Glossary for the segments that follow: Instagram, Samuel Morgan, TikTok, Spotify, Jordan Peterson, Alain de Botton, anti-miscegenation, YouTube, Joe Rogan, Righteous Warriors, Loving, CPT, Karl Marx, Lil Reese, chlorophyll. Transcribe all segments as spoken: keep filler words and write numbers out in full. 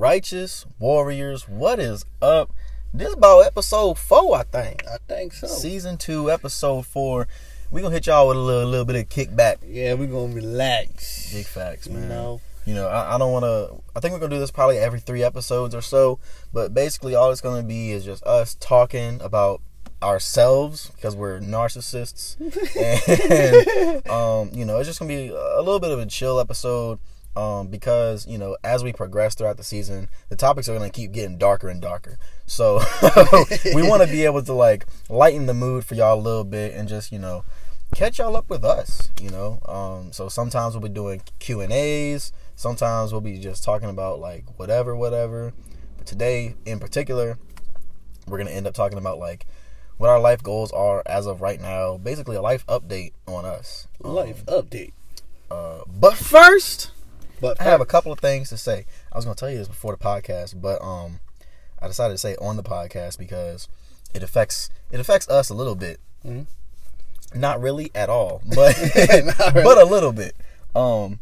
Righteous Warriors, what is up? This is about episode four, I think. I think so. Season two, episode four. We're going to hit y'all with a little, little bit of kickback. Yeah, we're going to relax. Big facts, man. You know, you know I, I don't want to... I think we're going to do this probably every three episodes or so. But basically, all it's going to be is just us talking about ourselves, because we're narcissists. And, um, you know, it's just going to be a little bit of a chill episode. Um, because, you know, as we progress throughout the season, the topics are going to keep getting darker and darker. So we want to be able to, like, lighten the mood for y'all a little bit and just, you know, catch y'all up with us, you know. Um, so sometimes we'll be doing Q and A's. Sometimes we'll be just talking about, like, whatever, whatever. But today, in particular, we're going to end up talking about, like, what our life goals are as of right now. Basically, a life update on us. Life um, update. Uh, but first... But I have a couple of things to say. I was going to tell you this before the podcast, but um, I decided to say it on the podcast because it affects it affects us a little bit. Mm-hmm. Not really at all, but really. But a little bit. Um,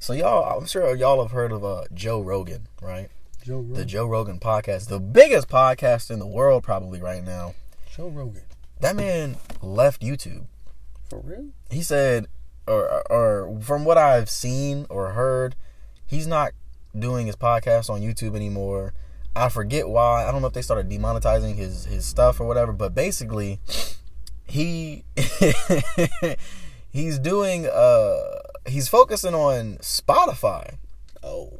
so y'all, I'm sure y'all have heard of uh, Joe Rogan, right? Joe Rogan. The Joe Rogan podcast, the biggest podcast in the world probably right now. Joe Rogan. That man left YouTube. For real? He said. Or, or from what I've seen or heard, he's not doing his podcast on YouTube anymore. I forget why. I don't know if they started demonetizing his, his stuff or whatever. But basically, he he's doing uh he's focusing on Spotify. Oh,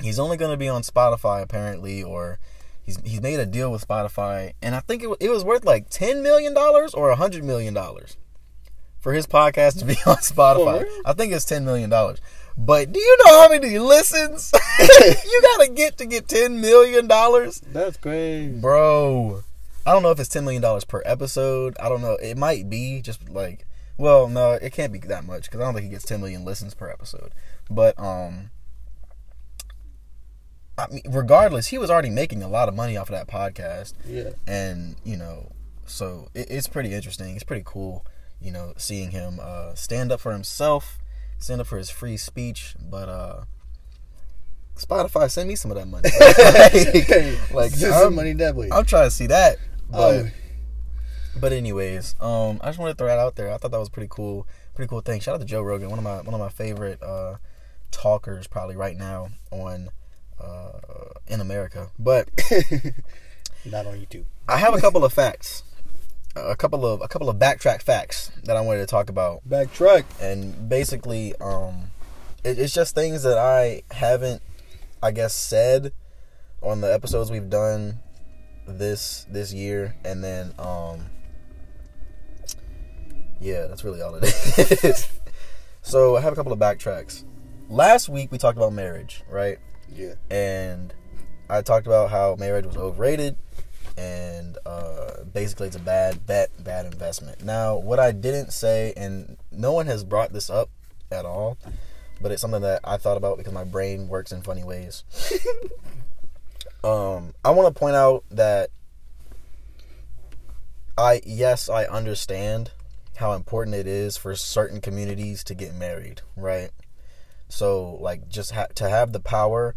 he's only going to be on Spotify apparently, or he's he's made a deal with Spotify, and I think it it was worth like ten million dollars or a hundred million dollars. For his podcast to be on Spotify. I think it's ten million dollars. But do you know how many listens you got to get to get ten million dollars? That's crazy. Bro. I don't know if it's ten million dollars per episode. I don't know. It might be just like, well, no, it can't be that much because I don't think he gets ten million listens per episode. But um, I mean, regardless, he was already making a lot of money off of that podcast. Yeah. And, you know, so it, it's pretty interesting. It's pretty cool. You know, seeing him uh, stand up for himself, stand up for his free speech. But uh, Spotify, send me some of that money. like, like some money that way. I'm trying to see that. But, um, but anyways, um, I just wanted to throw that out there. I thought that was pretty cool, pretty cool thing. Shout out to Joe Rogan, one of my one of my favorite uh, talkers probably right now on uh, in America. But not on YouTube. I have a couple of facts. A couple of a couple of backtrack facts that I wanted to talk about. Backtrack. And basically, um, it, it's just things that I haven't, I guess, said on the episodes we've done this this year. And then, um, yeah, that's really all it is. So I have a couple of backtracks. Last week we talked about marriage, right? Yeah. And I talked about how marriage was overrated. And uh, basically it's a bad, bad, bad investment. Now, what I didn't say, and no one has brought this up at all, but it's something that I thought about because my brain works in funny ways. um, I want to point out that I, yes, I understand how important it is for certain communities to get married, right? So, like, just ha- to have the power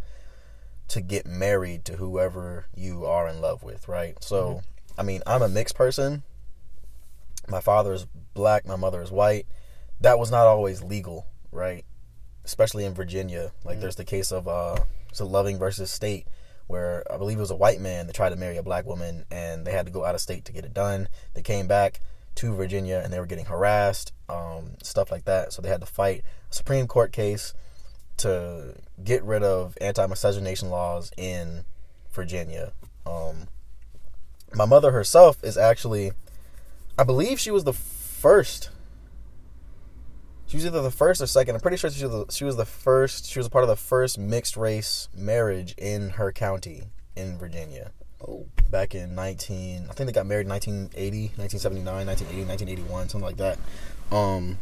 to get married to whoever you are in love with, right? So, mm-hmm. I mean, I'm a mixed person. My father is black. My mother is white. That was not always legal, right? Especially in Virginia. Like, mm-hmm. There's the case of uh, it's a Loving versus State where I believe it was a white man that tried to marry a black woman, and they had to go out of state to get it done. They came back to Virginia, and they were getting harassed, um, stuff like that. So they had to fight a Supreme Court case to get rid of anti-miscegenation laws in Virginia. Um, my mother herself is actually, I believe she was the first. She was either the first or second. I'm pretty sure she was the, she was the first. She was a part of the first mixed race marriage in her county in Virginia. Oh, back in nineteen, I think they got married in nineteen eighty, nineteen seventy-nine, nineteen eighty, nineteen eighty-one, something like that. Um,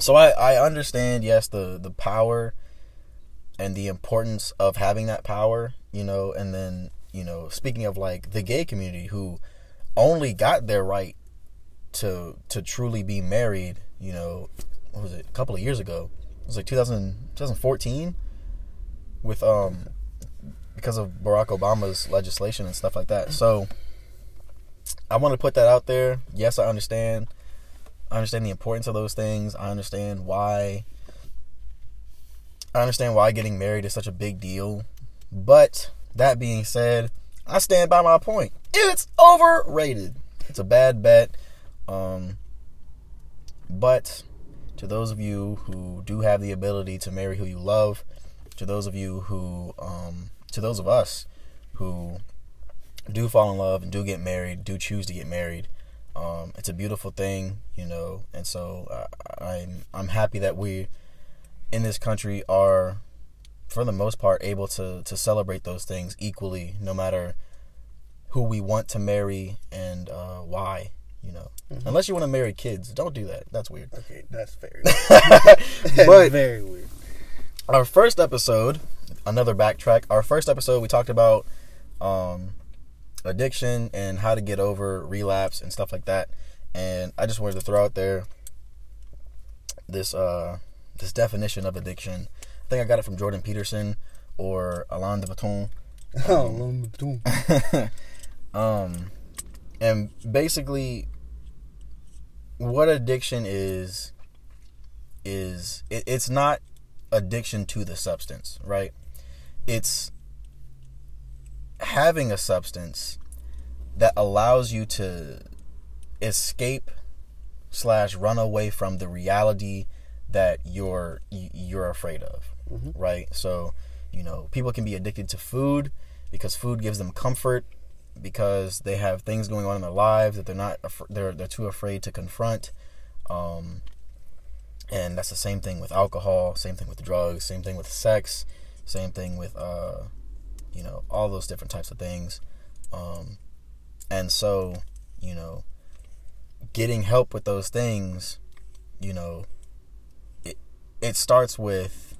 So I, I understand, yes, the, the power and the importance of having that power, you know, and then, you know, speaking of, like, the gay community who only got their right to to truly be married, you know, what was it, a couple of years ago. It was like two thousand, twenty fourteen with um because of Barack Obama's legislation and stuff like that. So I want to put that out there. Yes, I understand. I understand the importance of those things. I understand why. I understand why getting married is such a big deal. But that being said, I stand by my point. It's overrated. It's a bad bet. Um, but to those of you who do have the ability to marry who you love, to those of you who, um, to those of us who do fall in love and do get married, do choose to get married, um, it's a beautiful thing, you know. And so I, I'm I'm happy that we in this country are, for the most part, able to to celebrate those things equally, no matter who we want to marry and uh, why, you know. Mm-hmm. Unless you want to marry kids, don't do that. That's weird. Okay, that's very weird. But very weird. Our first episode, another backtrack. Our first episode, we talked about um, addiction and how to get over relapse and stuff like that. And I just wanted to throw out there this uh, this definition of addiction. I think I got it from Jordan Peterson or Alain de Botton. Oh, Alain de Botton. Um, and basically, what addiction is, is it, it's not addiction to the substance, right? It's having a substance that allows you to escape slash run away from the reality that you're you're afraid of, mm-hmm. right? So, you know, people can be addicted to food because food gives them comfort, because they have things going on in their lives that they're not they're they're too afraid to confront. Um, and that's the same thing with alcohol, same thing with drugs, same thing with sex, same thing with uh, you know, all those different types of things. Um, and so, you know, getting help with those things, you know, it it starts with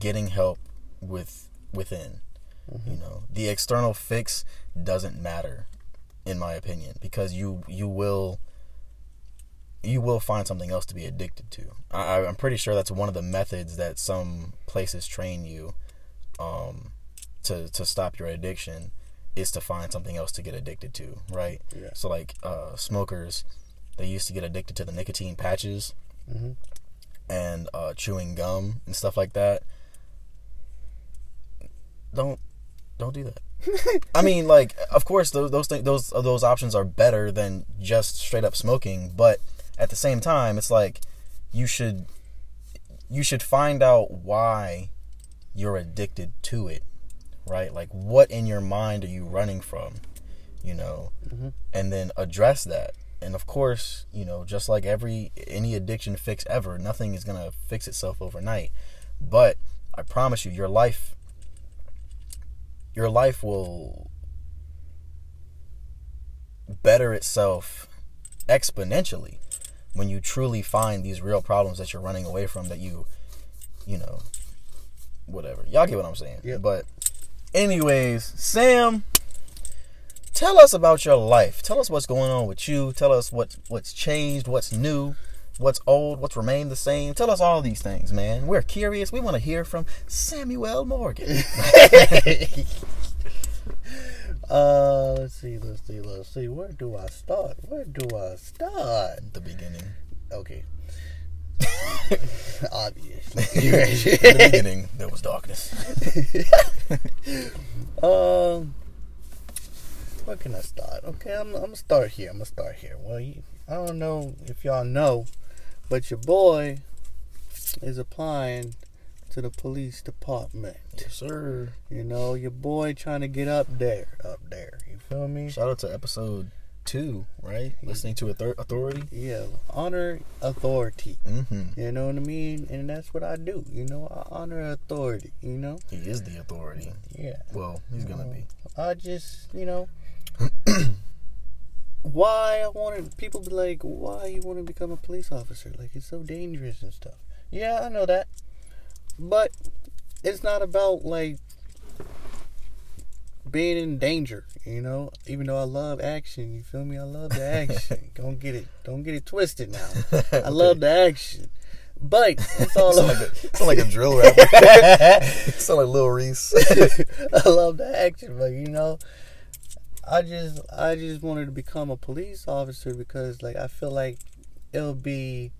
getting help with within. Mm-hmm. You know, the external fix doesn't matter, in my opinion, because you you will you will find something else to be addicted to. I, I'm pretty sure that's one of the methods that some places train you um, to to stop your addiction, is to find something else to get addicted to, right? Yeah. So like uh, smokers, they used to get addicted to the nicotine patches, mm-hmm. and uh, chewing gum and stuff like that. Don't. Don't do that. I mean, like, of course, those those things, those those options are better than just straight up smoking. But at the same time, it's like you should you should find out why you're addicted to it, right? Like, what in your mind are you running from, you know? Mm-hmm. And then address that. And of course, you know, just like every any addiction fix ever, nothing is gonna fix itself overnight. But I promise you, your life. Your life will better itself exponentially when you truly find these real problems that you're running away from, that you, you know, whatever. Y'all get what I'm saying. Yep. But anyways, Sam, tell us about your life. Tell us what's going on with you. Tell us what, what's changed, what's new, what's old, what's remained the same. Tell us all these things, man. We're curious. We want to hear from Samuel Morgan. uh, let's see, let's see, let's see. Where do I start? Where do I start? The beginning. Okay. Obviously. The beginning, there was darkness. um, where can I start? Okay, I'm, I'm going to start here. I'm going to start here. Well, you, I don't know if y'all know, but your boy is applying to the police department. Yes, sir. You know, your boy trying to get up there, up there. You feel me? Shout out to episode two, right? Yeah. Listening to author- authority. Yeah, honor authority. Mm-hmm. You know what I mean? And that's what I do. You know, I honor authority, you know? He is the authority. Yeah. Well, he's going to be. I just, you know... Why I wanted people be like, why you want to become a police officer? Like, it's so dangerous and stuff. Yeah, I know that, but it's not about like being in danger, you know. Even though I love action, you feel me? I love the action. Don't get it, don't get it twisted now. I love the action, bike. That's all. Sound like, like a drill rapper. Sound like Lil Reese. I love the action, but you know, I just I just wanted to become a police officer because, like, I feel like it'll be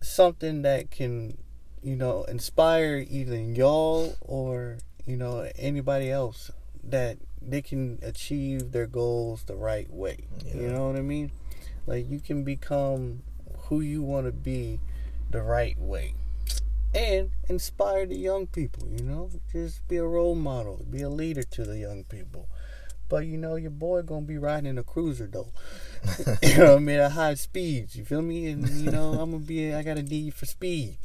something that can, you know, inspire either y'all or, you know, anybody else that they can achieve their goals the right way. Yeah. You know what I mean? Like, you can become who you want to be the right way and inspire the young people, you know? Just be a role model, be a leader to the young people. But, you know, your boy gonna be riding in a cruiser, though. You know what I mean? At high speeds, you feel me? And, you know, I'm gonna be, I got a need for speed.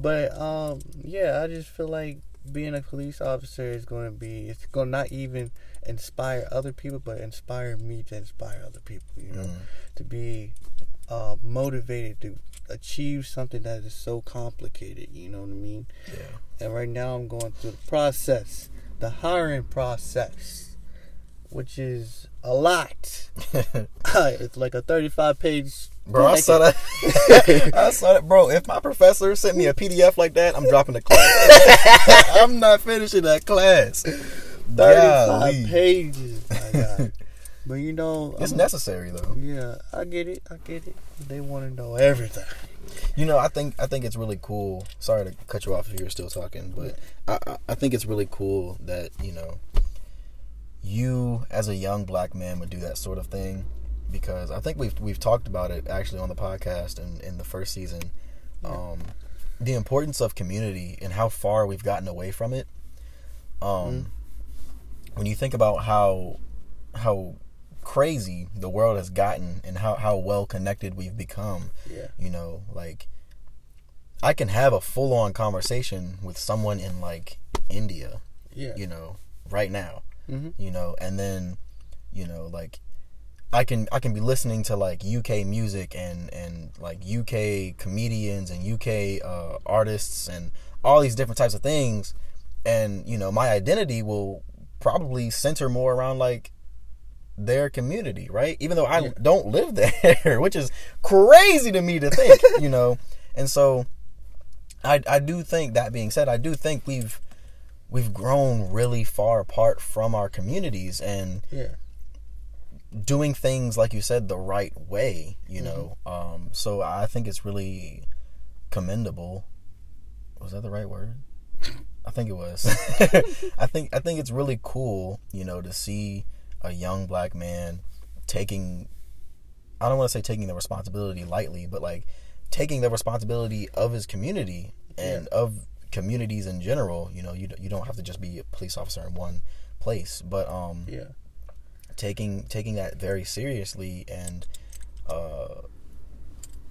But, um, yeah, I just feel like being a police officer is gonna be, it's gonna not even inspire other people, but inspire me to inspire other people, you know, mm. to be uh, motivated to achieve something that is so complicated, you know what I mean? Yeah. And right now I'm going through the process, the hiring process, which is a lot. It's like a thirty-five page. Bro, I saw that. I saw that, bro. If my professor sent me a P D F like that, I'm dropping the class. I'm not finishing that class. Thirty-five Golly. pages, my God. But you know, it's I'm, necessary though. Yeah, I get it. I get it. They want to know everything. You know, I think I think it's really cool. Sorry to cut you off if you're still talking, but I, I, I think it's really cool that, you know, you as a young black man would do that sort of thing, because I think we've we've talked about it actually on the podcast and in, in the first season, yeah. um, the importance of community and how far we've gotten away from it. Um. Mm-hmm. When you think about how how crazy the world has gotten and how, how well connected we've become, yeah. you know, like, I can have a full-on conversation with someone in, like, India, yeah. you know, right now, mm-hmm. you know, and then, you know, like, I can I can be listening to, like, U K music and, and like, U K comedians and U K uh, artists and all these different types of things, and, you know, my identity will probably center more around, like, their community, right? Even though I yeah. don't live there, which is crazy to me to think, you know. And so, I I do think, that being said, I do think we've we've grown really far apart from our communities and yeah. doing things, like you said, the right way, you mm-hmm. know. Um, so I think it's really commendable. Was that the right word? I think it was. I think I think it's really cool, you know, to see a young black man taking, I don't want to say taking the responsibility lightly, but like taking the responsibility of his community and yeah. of communities in general. You know, you you don't have to just be a police officer in one place, but um, yeah, taking taking that very seriously and uh,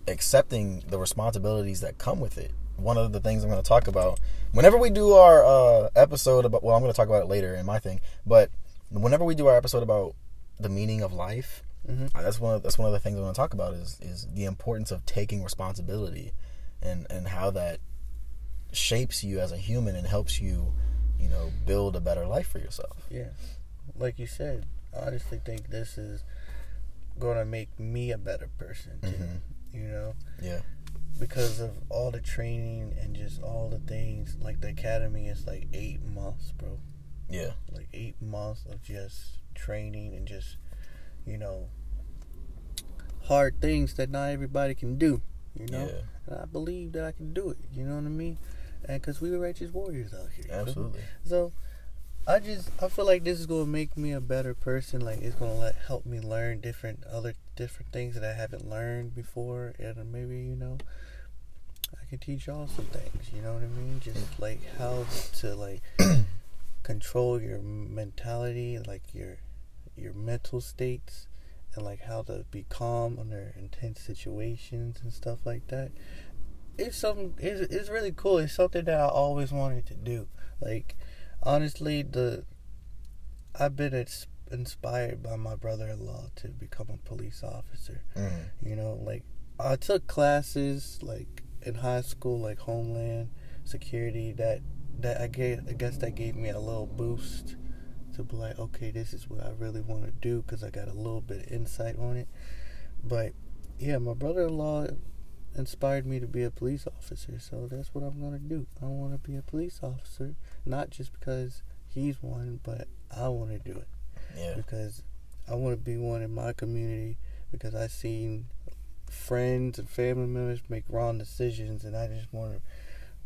accepting the responsibilities that come with it. One of the things I'm going to talk about whenever we do our uh, episode about, well, I'm going to talk about it later in my thing, but whenever we do our episode about the meaning of life, mm-hmm. that's one of that's one of the things I'm going to talk about is is the importance of taking responsibility and and how that shapes you as a human and helps you, you know, build a better life for yourself. Yeah, like you said, I honestly think this is going to make me a better person too. Mm-hmm. You know? Yeah. Because of all the training and just all the things, like the academy is like eight months, bro. Yeah. Like eight months of just training and just, you know, hard things that not everybody can do, you know? Yeah. And I believe that I can do it, you know what I mean? And because we were righteous warriors out here. Absolutely. So, I just, I feel like this is going to make me a better person. Like, it's going to let, help me learn different, other, different things that I haven't learned before. And maybe, you know, I can teach y'all some things, you know what I mean? Just, like, how to, like, control your mentality, like, your, your mental states, and, like, how to be calm under intense situations and stuff like that. It's something, it's, it's really cool. It's something that I always wanted to do. Like, honestly, the I've been ins- inspired by my brother-in-law to become a police officer. Mm. You know, like, I took classes, like, in high school, like Homeland Security, that, that I, gave, I guess that gave me a little boost to be like, okay, this is what I really want to do, because I got a little bit of insight on it. But yeah, my brother-in-law inspired me to be a police officer, so that's what I'm going to do. I want to be a police officer, not just because he's one, but I want to do it. Yeah. Because I want to be one in my community, because I've seen friends and family members make wrong decisions, and I just want to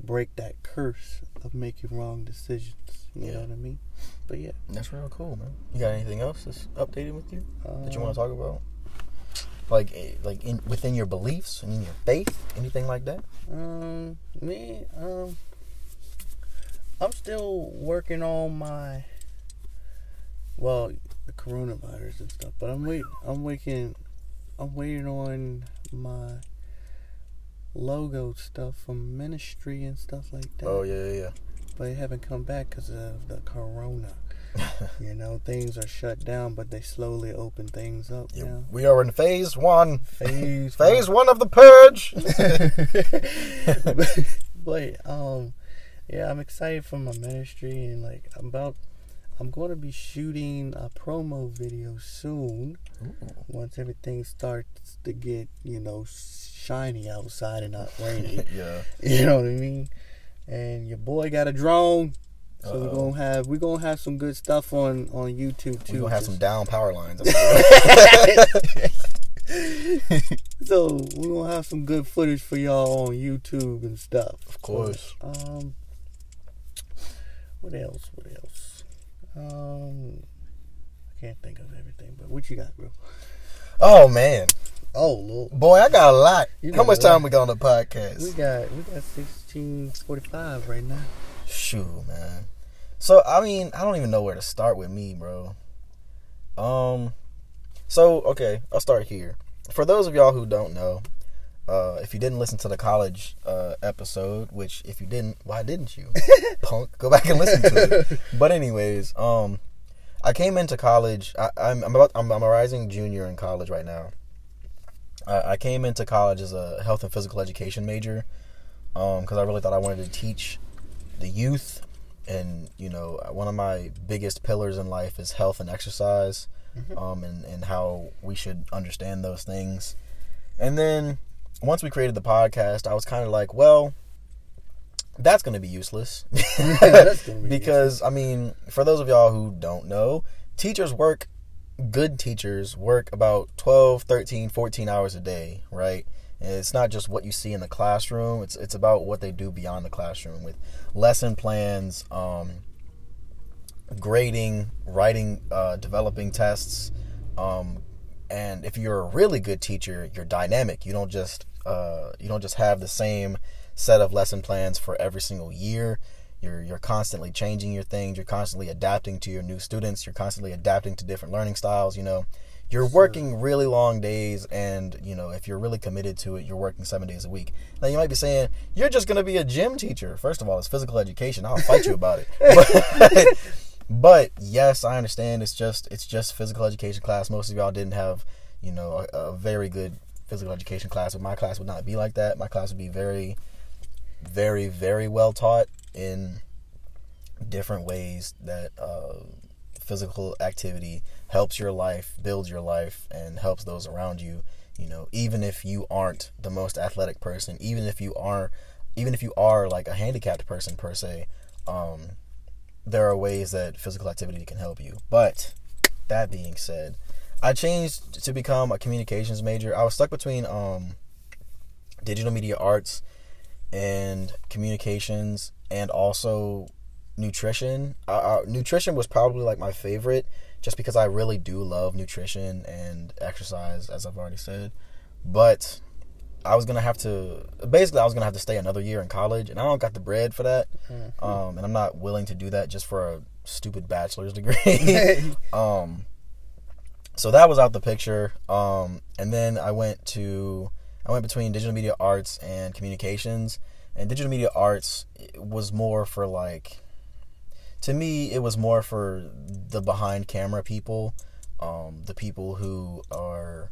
break that curse of making wrong decisions. You yeah. know what I mean? But yeah. That's real cool, man. You got anything else that's updated with you um, that you want to talk about? Like, like in, within your beliefs and in your faith, anything like that? Um, me, um, I'm still working on my, well, the coronavirus and stuff. But I'm wait, I'm waiting, I'm waiting on my logo stuff from ministry and stuff like that. Oh yeah, yeah, yeah. But they haven't come back because of the corona. You know, things are shut down, but they slowly open things up yeah, now. We are in phase one. Phase phase one. one of the purge. but, but um, yeah, I'm excited for my ministry, and like I'm about, I'm going to be shooting a promo video soon. Ooh. Once everything starts to get, you know, shiny outside and not rainy. Yeah, you know what I mean. And your boy got a drone. So Uh-oh. we're gonna have we're gonna have some good stuff on, on YouTube too. We're gonna have some down power lines. So we're gonna have some good footage for y'all on YouTube and stuff. Of course. But, um, what else? What else? Um, I can't think of everything. But what you got, bro? Oh man. Oh Lord. Boy, I got a lot. You How much time lot. we got on the podcast? We got we got sixteen forty five right now. Shoot, man. So, I mean, I don't even know where to start with me, bro. Um, so, okay, I'll start here. For those of y'all who don't know, uh, if you didn't listen to the college uh, episode, which if you didn't, why didn't you? Punk, go back and listen to it. But anyways, um, I came into college. I, I'm, I'm, about, I'm, I'm a rising junior in college right now. I, I came into college as a health and physical education major um, because I really thought I wanted to teach the youth, and you know, one of my biggest pillars in life is health and exercise, mm-hmm. um, and, and how we should understand those things. And then once we created the podcast, I was kind of like, well, that's going to be useless. That's gonna be because useless. I mean, for those of y'all who don't know, teachers work, good teachers work about twelve, thirteen, fourteen hours a day, right? It's not just what you see in the classroom. It's it's about what they do beyond the classroom with lesson plans, um, grading, writing, uh, developing tests. Um, and if you're a really good teacher, you're dynamic. You don't just uh, you don't just have the same set of lesson plans for every single year. You're you're constantly changing your things. You're constantly adapting to your new students. You're constantly adapting to different learning styles. You know. You're working really long days, and, you know, if you're really committed to it, you're working seven days a week. Now, you might be saying, you're just going to be a gym teacher. First of all, it's physical education. I'll fight you about it. But, but, yes, I understand. It's just it's just physical education class. Most of y'all didn't have, you know, a, a very good physical education class. But my class would not be like that. My class would be very, very, very well taught in different ways that uh, physical activity helps your life, builds your life, and helps those around you. You know, even if you aren't the most athletic person, even if you are, even if you are like a handicapped person per se, um, there are ways that physical activity can help you. But that being said, I changed to become a communications major. I was stuck between um, digital media arts and communications, and also nutrition. Uh, nutrition was probably like my favorite, just because I really do love nutrition and exercise, as I've already said. But I was going to have to, basically I was going to have to stay another year in college, and I don't got the bread for that. Mm-hmm. Um, and I'm not willing to do that just for a stupid bachelor's degree. um, so that was out the picture. Um, and then I went to, I went between digital media arts and communications, and digital media arts was more for like, to me, it was more for the behind-camera people, um, the people who are,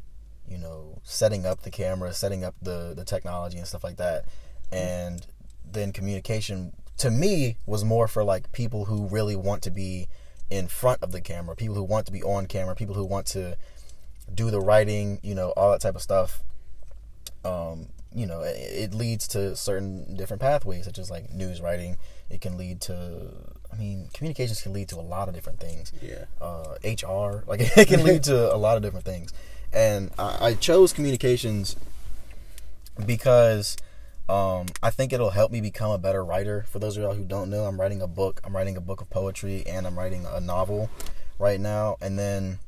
you know, setting up the camera, setting up the, the technology and stuff like that. And then communication, to me, was more for, like, people who really want to be in front of the camera, people who want to be on camera, people who want to do the writing, you know, all that type of stuff. um, you know, it, it leads to certain different pathways, such as like news writing. It can lead to, I mean, communications can lead to a lot of different things. Yeah. Uh, H R, like it can lead to a lot of different things. And I, I chose communications because um, I think it'll help me become a better writer. For those of y'all who don't know, I'm writing a book. I'm writing a book of poetry, and I'm writing a novel right now. And then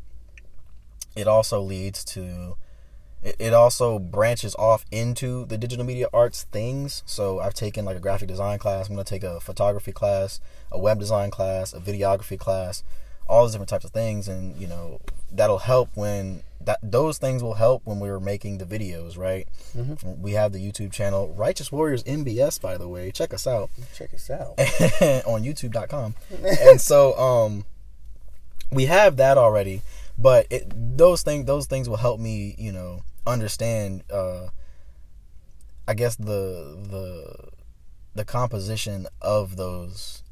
it also leads to, it, it also branches off into the digital media arts things. So I've taken like a graphic design class. I'm going to take a photography class, a web design class, a videography class, all these different types of things. And, you know, that'll help when that, those things will help when we're making the videos, right? Mm-hmm. We have the YouTube channel, Righteous Warriors M B S, by the way. Check us out. Check us out. On YouTube dot com. And so um, we have that already. But it, those things, those things will help me, you know, understand. Uh, I guess the the the composition of those,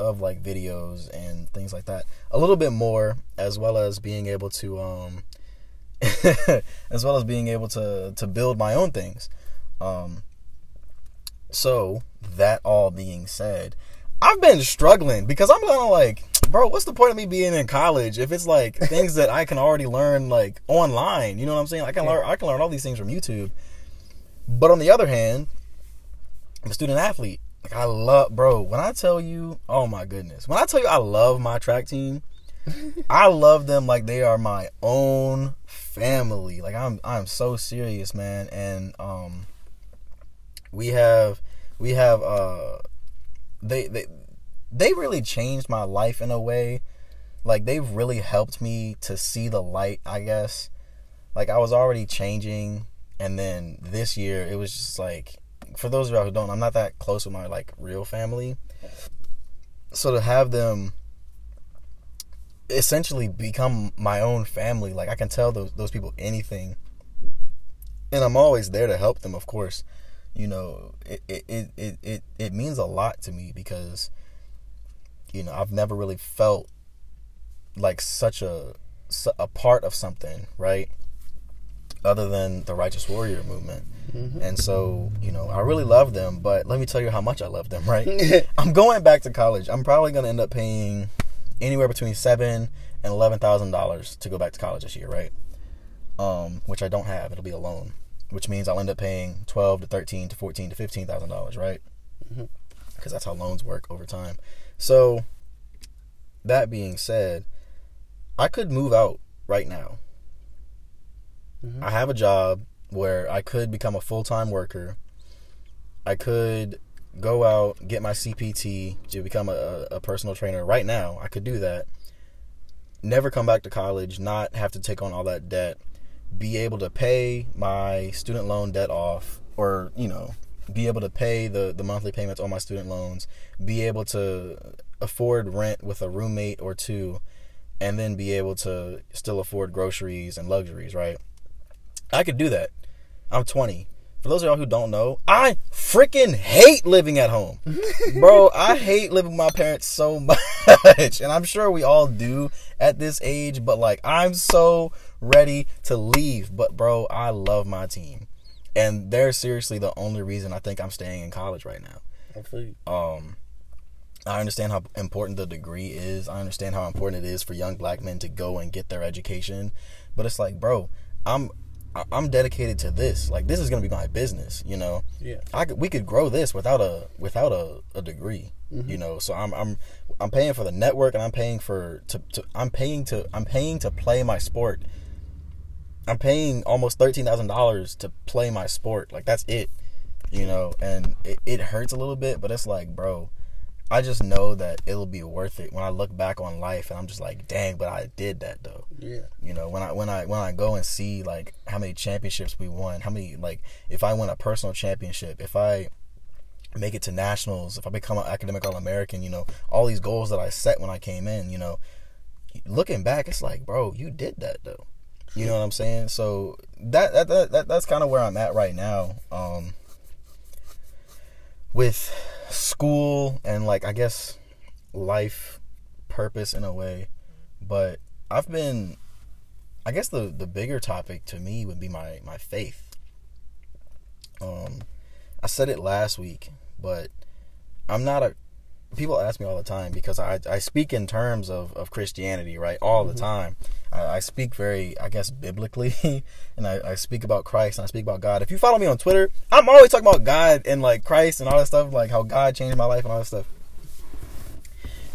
of like videos and things like that, a little bit more, as well as being able to, um, as well as being able to to build my own things. Um, so that all being said, I've been struggling because I'm kind of like, bro, what's the point of me being in college if it's like things that I can already learn like online? You know what I'm saying? I can learn, I can learn all these things from YouTube. But on the other hand, I'm a student athlete. Like I love, bro, when I tell you, oh my goodness, when I tell you I love my track team, I love them like they are my own family. Like I'm, I'm so serious, man. And um, we have, we have, uh, they, they. They really changed my life in a way. Like, they've really helped me to see the light, I guess. Like, I was already changing, and then this year, it was just like, for those of y'all who don't, I'm not that close with my, like, real family. So to have them essentially become my own family, like, I can tell those, those people anything. And I'm always there to help them, of course. You know, it it it it, it, it means a lot to me because, you know, I've never really felt like such a a part of something, right? Other than the Righteous Warrior movement. Mm-hmm. And so, you know, I really love them, but let me tell you how much I love them, right? I'm going back to college. I'm probably going to end up paying anywhere between seven and eleven thousand dollars to go back to college this year, right? Um, which I don't have. It'll be a loan, which means I'll end up paying twelve to thirteen to fourteen to fifteen thousand dollars, right? Mm-hmm. Because that's how loans work over time. So, that being said, I could move out right now. Mm-hmm. I have a job where I could become a full-time worker. I could go out, get my C P T to become a, a personal trainer right now. I could do that. Never come back to college, not have to take on all that debt, be able to pay my student loan debt off, or, you know, be able to pay the, the monthly payments on my student loans, be able to afford rent with a roommate or two, and then be able to still afford groceries and luxuries, right? I could do that. I'm twenty. For those of y'all who don't know, I freaking hate living at home. Bro, I hate living with my parents so much. And I'm sure we all do at this age, but like I'm so ready to leave. But bro, I love my team. And they're seriously the only reason I think I'm staying in college right now. Absolutely. Um, I understand how important the degree is. I understand how important it is for young black men to go and get their education. But it's like, bro, I'm I'm dedicated to this. Like, this is gonna be my business, you know. Yeah. I could, we could grow this without a without a, a degree, mm-hmm. you know. So I'm I'm I'm paying for the network, and I'm paying for to, to I'm paying to I'm paying to play my sport. I'm paying almost thirteen thousand dollars to play my sport. Like, that's it, you know, and it, it hurts a little bit, but it's like, bro, I just know that it'll be worth it when I look back on life, and I'm just like, dang, but I did that, though. Yeah. You know, when I when I, when I go and see, like, how many championships we won, how many, like, if I win a personal championship, if I make it to nationals, if I become an academic All-American, you know, all these goals that I set when I came in, you know, looking back, it's like, bro, you did that, though. You know what I'm saying? So that that, that, that that's kind of where I'm at right now, um, with school and like I guess life purpose in a way. But I've been, I guess the, the bigger topic to me would be my, my faith. Um, I said it last week, but I'm not a... People ask me all the time because I, I speak in terms of, of Christianity, right, all mm-hmm. the time. I, I speak very, I guess, biblically, and I, I speak about Christ, and I speak about God. If you follow me on Twitter, I'm always talking about God and, like, Christ and all that stuff, like how God changed my life and all that stuff.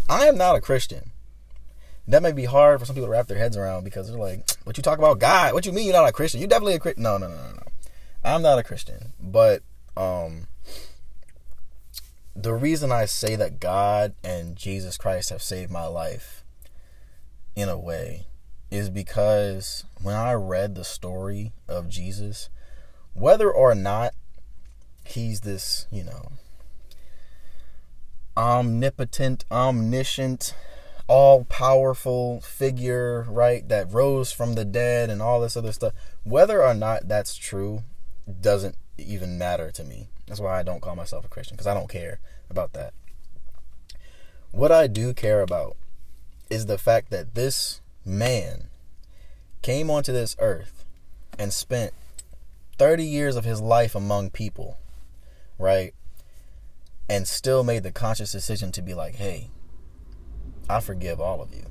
I am not a Christian. That may be hard for some people to wrap their heads around because they're like, what you talk about God? What you mean you're not a Christian? You're definitely a Christian. No, no, no, no, no. I'm not a Christian, but... um. The reason I say that God and Jesus Christ have saved my life, in a way, is because when I read the story of Jesus, whether or not he's this, you know, omnipotent, omniscient, all-powerful figure, right, that rose from the dead and all this other stuff, whether or not that's true doesn't even matter to me. That's why I don't call myself a Christian, because I don't care about that. What I do care about is the fact that this man came onto this earth and spent thirty years of his life among people, right? And still made the conscious decision to be like, hey, I forgive all of you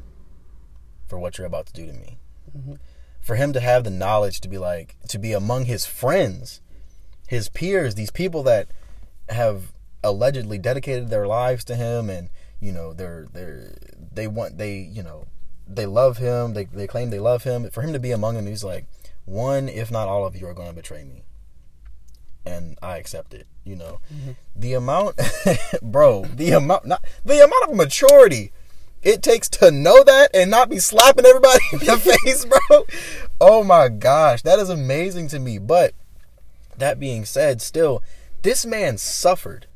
for what you're about to do to me. Mm-hmm. For him to have the knowledge to be like, to be among his friends, his peers, these people that have allegedly dedicated their lives to him, and you know they're they're they want they you know they love him. They they claim they love him. For him to be among them, he's like, one, if not all of you, are going to betray me, and I accept it. You know, mm-hmm. the amount, bro, the amount, not the amount of maturity it takes to know that and not be slapping everybody in the face, bro. Oh my gosh, that is amazing to me, but. That being said, still, this man suffered,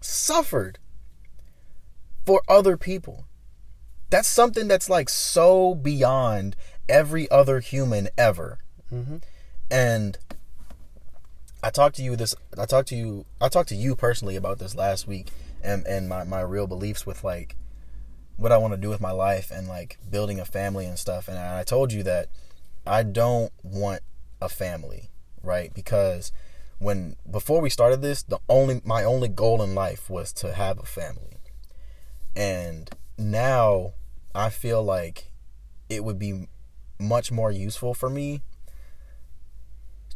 suffered for other people. That's something that's like so beyond every other human ever. Mm-hmm. And I talked to you this, I talked to you, I talked to you personally about this last week and, and my, my real beliefs with like what I want to do with my life and like building a family and stuff. And I told you that I don't want a family. Right, because when before we started this, the only my only goal in life was to have a family, and now I feel like it would be much more useful for me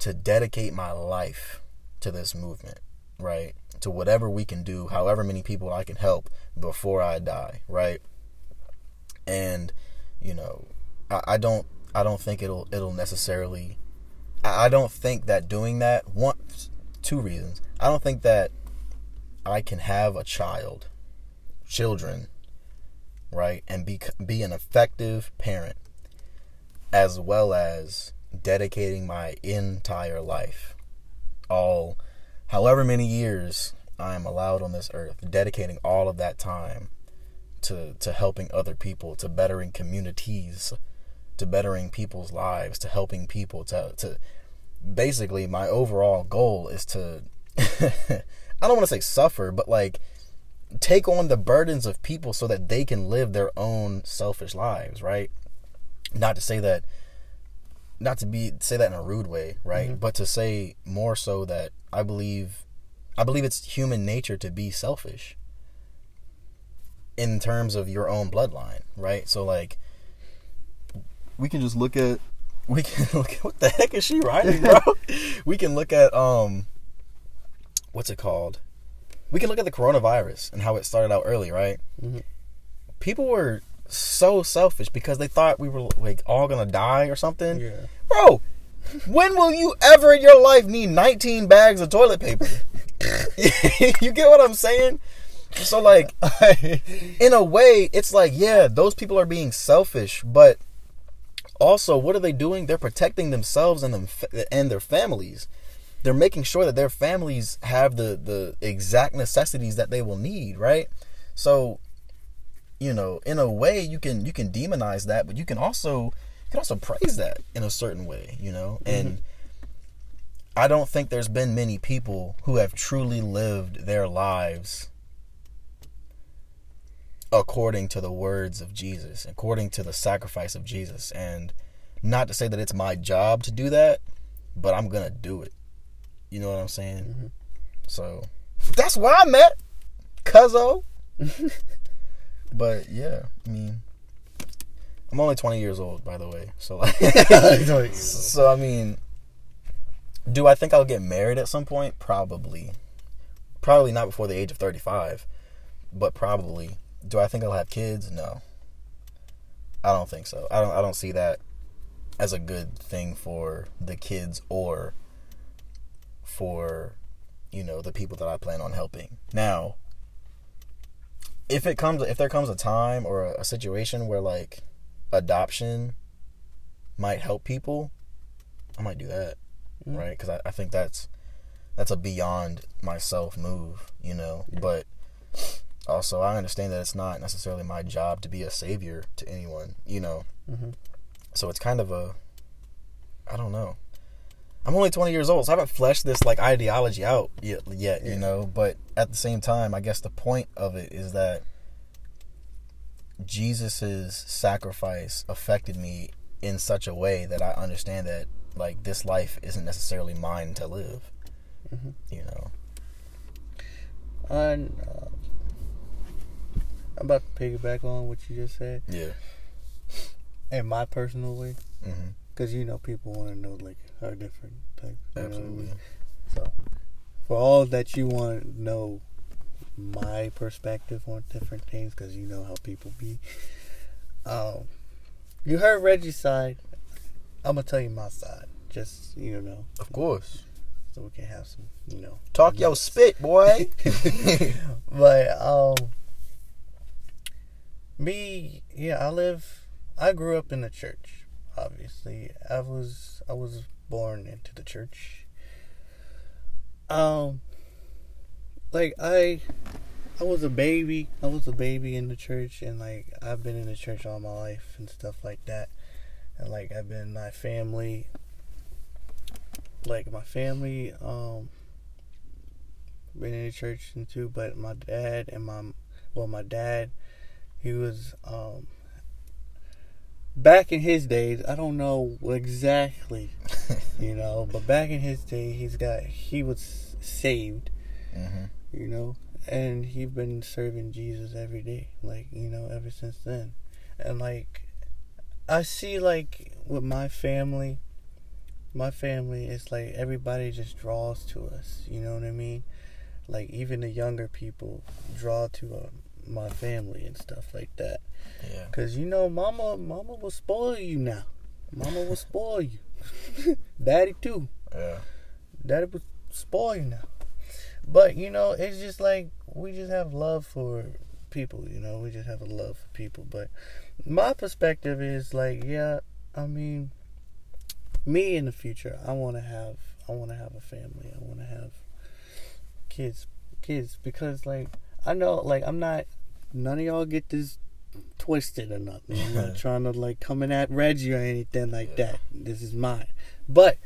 to dedicate my life to this movement, right? To whatever we can do, however many people I can help before I die, right? And you know, I, I don't, I don't think it'll it'll necessarily. I don't think that doing that, one, two reasons. I don't think that I can have a child, children, right, and be be an effective parent, as well as dedicating my entire life, all, however many years I am allowed on this earth, dedicating all of that time to to helping other people, to bettering communities, to bettering people's lives, to helping people, to, to basically my overall goal is to, I don't want to say suffer, but like take on the burdens of people so that they can live their own selfish lives, right? Not to say that, not to be, say that in a rude way, right? Mm-hmm. But to say more so that I believe, I believe it's human nature to be selfish in terms of your own bloodline, right? So like, We can just look at, we can look at, what the heck is she writing, bro? We can look at, um, what's it called? We can look at the coronavirus and how it started out early, right? Mm-hmm. People were so selfish because they thought we were, like, all going to die or something. Yeah. Bro, when will you ever in your life need nineteen bags of toilet paper? You get what I'm saying? So, like, in a way, it's like, yeah, those people are being selfish, but... Also, what are they doing? They're protecting themselves and them and their families. They're making sure that their families have the, the exact necessities that they will need, right? So, you know, in a way, you can you can demonize that, but you can also you can also praise that in a certain way, you know? And mm-hmm. I don't think there's been many people who have truly lived their lives according to the words of Jesus, according to the sacrifice of Jesus. And not to say that it's my job to do that, but I'm going to do it. You know what I'm saying? Mm-hmm. So that's where I met Cuzzo. But yeah, I mean, I'm only twenty years old, by the way. So like, so I mean, do I think I'll get married at some point? Probably. Probably not before the age of thirty-five, but probably. Do I think I'll have kids? No. I don't think so. I don't. I don't see that as a good thing for the kids or for, you know, the people that I plan on helping. Now, if it comes, if there comes a time or a, a situation where like adoption might help people, I might do that, mm-hmm. right? Because I, I think that's that's a beyond myself move, you know. Yeah. But also, I understand that it's not necessarily my job to be a savior to anyone, you know. Mm-hmm. So it's kind of a, I don't know. I'm only twenty years old, so I haven't fleshed this, like, ideology out yet, yet yeah. you know. But at the same time, I guess the point of it is that Jesus's sacrifice affected me in such a way that I understand that, like, this life isn't necessarily mine to live, mm-hmm. you know. And uh, I'm about to piggyback on what you just said. Yeah. In my personal way. Mm-hmm. Because, you know, people want to know, like, our different types. Absolutely. Know? So, for all that you want to know my perspective on different things, because you know how people be. Um, you heard Reggie's side. I'm going to tell you my side. Just, you know. Of course. So we can have some, you know. Talk your spit, boy. But, um... me, yeah, I live, I grew up in the church, obviously. I was, I was born into the church. Um, like, I, I was a baby, I was a baby in the church, and, like, I've been in the church all my life and stuff like that. And, like, I've been in my family, like, my family, um, been in the church and too, but my dad and my, well, my dad, he was, um, back in his days, I don't know exactly, you know, but back in his day, he's got, he was saved, mm-hmm. you know, and he's been serving Jesus every day, like, you know, ever since then. And, like, I see, like, with my family, my family, it's like everybody just draws to us, you know what I mean? Like, even the younger people draw to us. My family and stuff like that. Yeah. Cause you know, mama, mama will spoil you now. Mama will spoil you. Daddy too. Yeah. Daddy will spoil you now. But you know, it's just like we just have love for people. You know, we just have a love for people. But my perspective is like, yeah, I mean, me in the future, I want to have, I want to have a family. I want to have kids, kids, because like. I know, like, I'm not, none of y'all get this twisted or nothing. I'm not trying to, like, coming at Reggie or anything like yeah. that. This is mine. But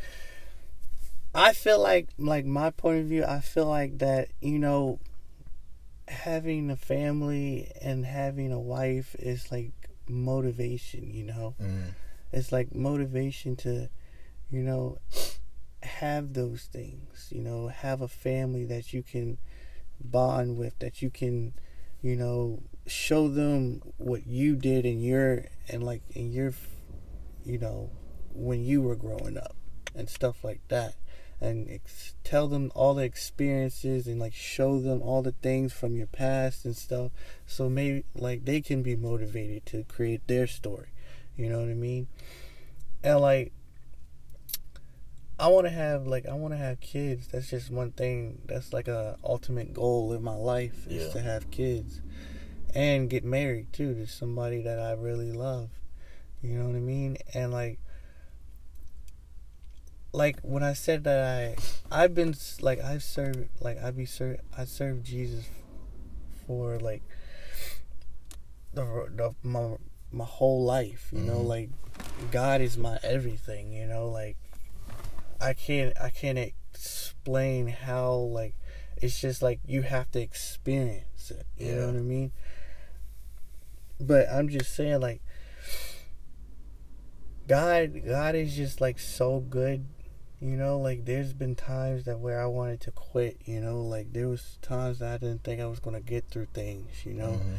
I feel like, like, my point of view, I feel like that, you know, having a family and having a wife is, like, motivation, you know? Mm. It's, like, motivation to, you know, have those things, you know, have a family that you can bond with, that you can, you know, show them what you did in your, and like in your, you know, when you were growing up and stuff like that, and ex- tell them all the experiences and like show them all the things from your past and stuff, so maybe like they can be motivated to create their story, you know what I mean? And like I want to have, like, I want to have kids. That's just one thing. That's, like, a ultimate goal in my life is yeah. to have kids. And get married, too, to somebody that I really love. You know what I mean? And, like, like, when I said that I, I've been, like, I've served, like, I be served, I served Jesus for, like, the, the my, my whole life, you mm-hmm. know? Like, God is my everything, you know? Like, I can't I can't explain how, like, it's just like you have to experience it, you yeah. know what I mean? But I'm just saying, like, God God is just like so good You know, like, there's been times that where I wanted to quit, you know, like, there was times that I didn't think I was going to get through things, you know, mm-hmm.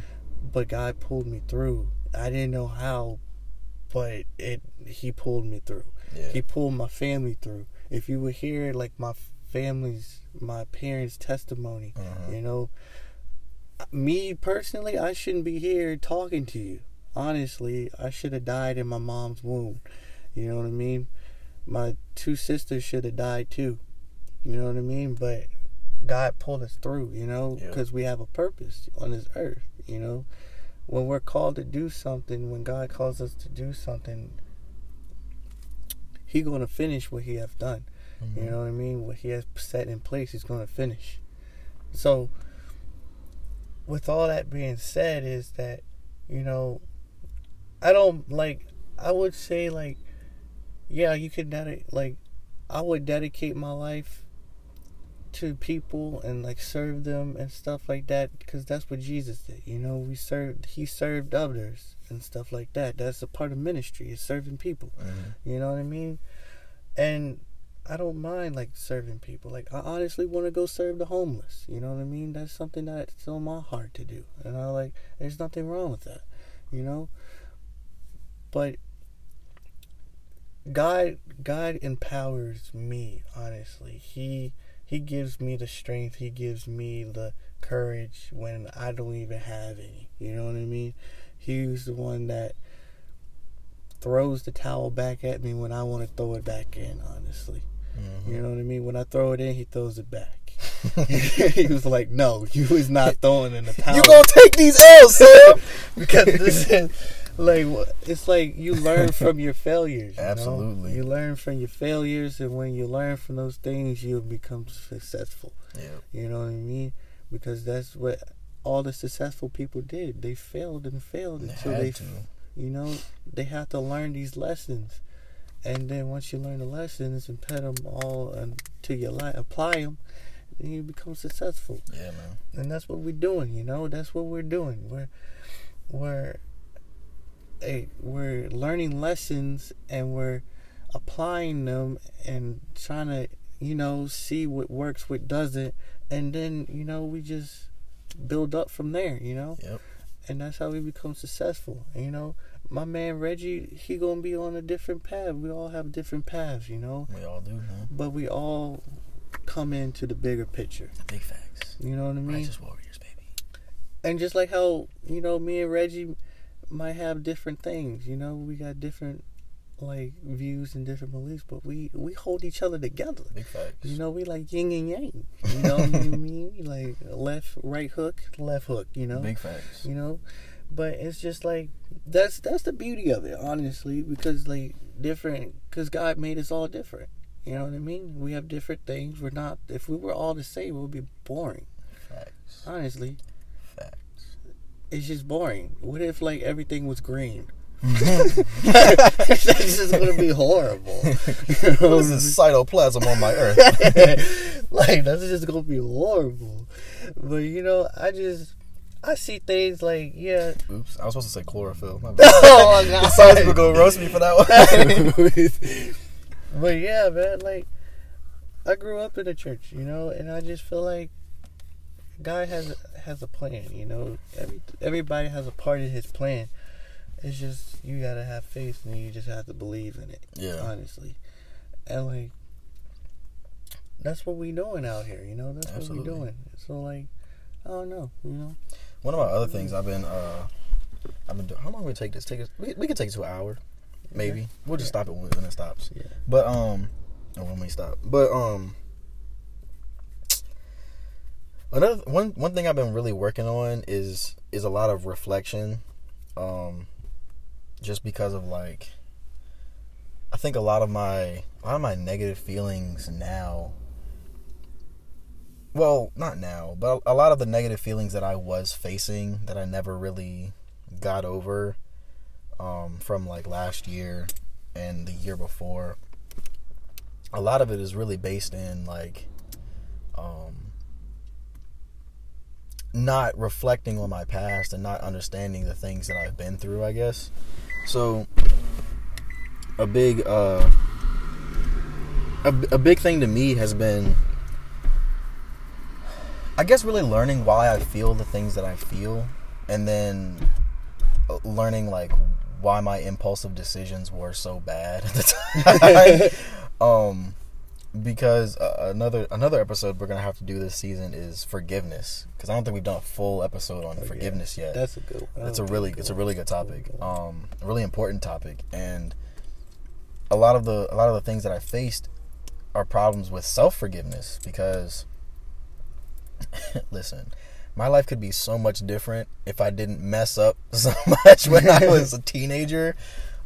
but God pulled me through. I didn't know how, but it, he pulled me through. Yeah. He pulled my family through. If you would hear, like, my family's, my parents' testimony, mm-hmm. you know, me personally, I shouldn't be here talking to you. Honestly, I should have died in my mom's womb. You know what I mean? My two sisters should have died too. You know what I mean? But God pulled us through, you know, because yeah. we have a purpose on this earth, you know. When we're called to do something, when God calls us to do something, He going to finish what He have done. Mm-hmm. You know what I mean? What He has set in place, He's going to finish. So, with all that being said is that, you know, I don't, like, I would say, like, yeah, you could dedicate, like, I would dedicate my life to people and, like, serve them and stuff like that, because that's what Jesus did, you know, we served, he served others and stuff like that. That's a part of ministry, is serving people, mm-hmm. you know what I mean? And I don't mind, like, serving people. Like, I honestly want to go serve the homeless, you know what I mean? That's something that's on my heart to do, and I, like, there's nothing wrong with that, you know? But God, God empowers me, honestly. He He gives me the strength. He gives me the courage when I don't even have any. You know what I mean? He's the one that throws the towel back at me when I want to throw it back in, honestly. Mm-hmm. You know what I mean? When I throw it in, he throws it back. He was like, no, you is not throwing in the towel. You gonna take these L's, Sam! Because this is... Like, it's like you learn from your failures. You Absolutely. Know? You learn from your failures, and when you learn from those things, you'll become successful. Yeah. You know what I mean? Because that's what all the successful people did. They failed and failed they until they, to. you know, they have to learn these lessons. And then once you learn the lessons and put them all into your life, apply them, then you become successful. Yeah, man. And that's what we're doing, you know? That's what we're doing. We're, we're, Hey, we're learning lessons and we're applying them and trying to, you know, see what works, what doesn't, and then, you know, we just build up from there, you know. Yep. And that's how we become successful. And, you know, my man Reggie, he gonna be on a different path. We all have different paths, you know. We all do, man. But we all come into the bigger picture. The big facts. You know what I mean? Righteous Warriors, baby. And just like how, you know, me and Reggie might have different things, you know, we got different, like, views and different beliefs, but we we hold each other together. Big facts. You know, we like yin and yang, you know what I mean? Like, left, right hook, left hook, you know. Big facts. You know, but it's just like, that's that's the beauty of it, honestly, because, like, different, because God made us all different, you know what I mean? We have different things. We're not, if we were all the same, it would be boring. Facts. Honestly. Facts. It's just boring. What if, like, everything was green? That's just gonna be horrible. You know? What is this cytoplasm on my earth? Like, that's just gonna be horrible. But, you know, I just I see things like, yeah. Oops, I was supposed to say chlorophyll. My bad. Oh, God. Besides, people gonna roast me for that one. But yeah, man, like, I grew up in the church, you know, and I just feel like God has has a plan, you know. Every, everybody has a part in His plan. It's just you gotta have faith, and you just have to believe in it. Yeah, honestly, and, like, that's what we doing out here, you know. That's Absolutely. What we doing. So, like, I don't know, you know. One of my other things I've been, uh, I've been. doing, how long we take this? Take us. We, we can take it to an hour, maybe. Yeah. We'll just yeah. stop it when it stops. Yeah. But um, or when we stop. But um. Another one one thing I've been really working on is is a lot of reflection, um, just because of, like, I think a lot of my a lot of my negative feelings now. Well, not now, but a lot of the negative feelings that I was facing that I never really got over, um, from, like, last year and the year before. A lot of it is really based in, like, um. not reflecting on my past and not understanding the things that I've been through, I guess. So, a big, uh, a, a big thing to me has been, I guess, really learning why I feel the things that I feel, and then learning, like, why my impulsive decisions were so bad at the time. um, because uh, another another episode we're going to have to do this season is forgiveness, because I don't think we've done a full episode on oh, forgiveness yeah. yet. That's a good one. It's a really, it's a really good topic, um, a really important topic, and a lot of the a lot of the things that I faced are problems with self-forgiveness, because, listen, my life could be so much different if I didn't mess up so much when I was a teenager.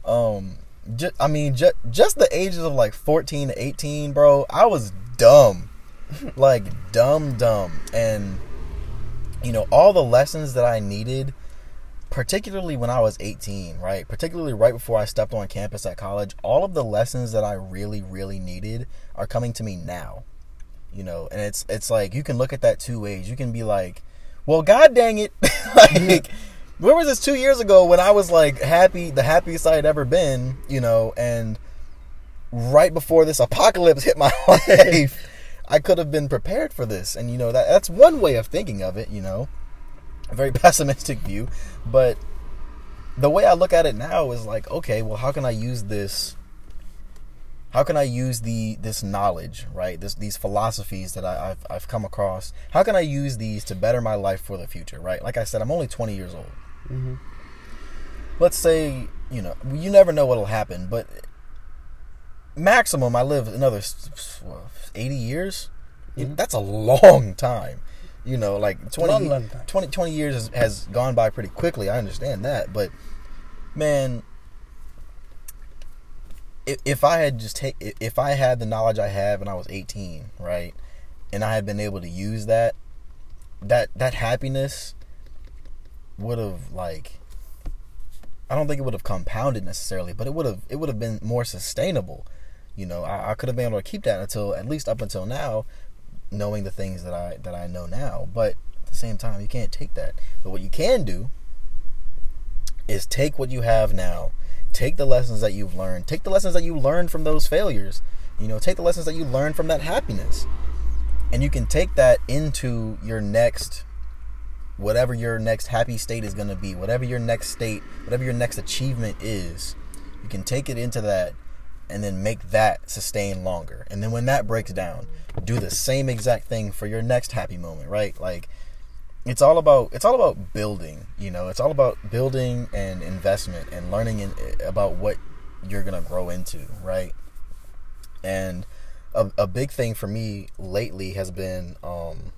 Um, just, I mean, just, just the ages of, like, fourteen to eighteen, bro, I was dumb. Like, dumb, dumb. And, you know, all the lessons that I needed, particularly when I was eighteen, right? Particularly right before I stepped on campus at college, all of the lessons that I really, really needed are coming to me now. You know, and it's it's like, you can look at that two ways. You can be like, well, god dang it. Like, where was this two years ago when I was, like, happy, the happiest I had ever been, you know, and right before this apocalypse hit my life, I could have been prepared for this. And, you know, that that's one way of thinking of it, you know, a very pessimistic view. But the way I look at it now is like, okay, well, how can I use this? How can I use the this knowledge, right? This these philosophies that I, I've I've come across. How can I use these to better my life for the future, right? Like I said, I'm only twenty years old. Mm-hmm. Let's say, you know, you never know what'll happen, but maximum I live another eighty years. Mm-hmm. That's a long time, you know. Like twenty, long, long time. twenty, twenty years has, has gone by pretty quickly. I understand that, but man. If I had just take, if I had the knowledge I have when I was eighteen, right, and I had been able to use that, that that happiness would have, like, I don't think it would have compounded necessarily, but it would have it would have been more sustainable. You know, I, I could have been able to keep that until at least up until now, knowing the things that I that I know now. But at the same time, you can't take that. But what you can do is take what you have now. Take the lessons that you've learned. Take the lessons that you learned from those failures. You know, take the lessons that you learned from that happiness. And you can take that into your next, whatever your next happy state is going to be, whatever your next state, whatever your next achievement is. You can take it into that and then make that sustain longer. And then when that breaks down, do the same exact thing for your next happy moment, right? Like, It's all about it's all about building, you know. It's all about building and investment and learning in, about what you're gonna grow into, right? And a, a big thing for me lately has been um,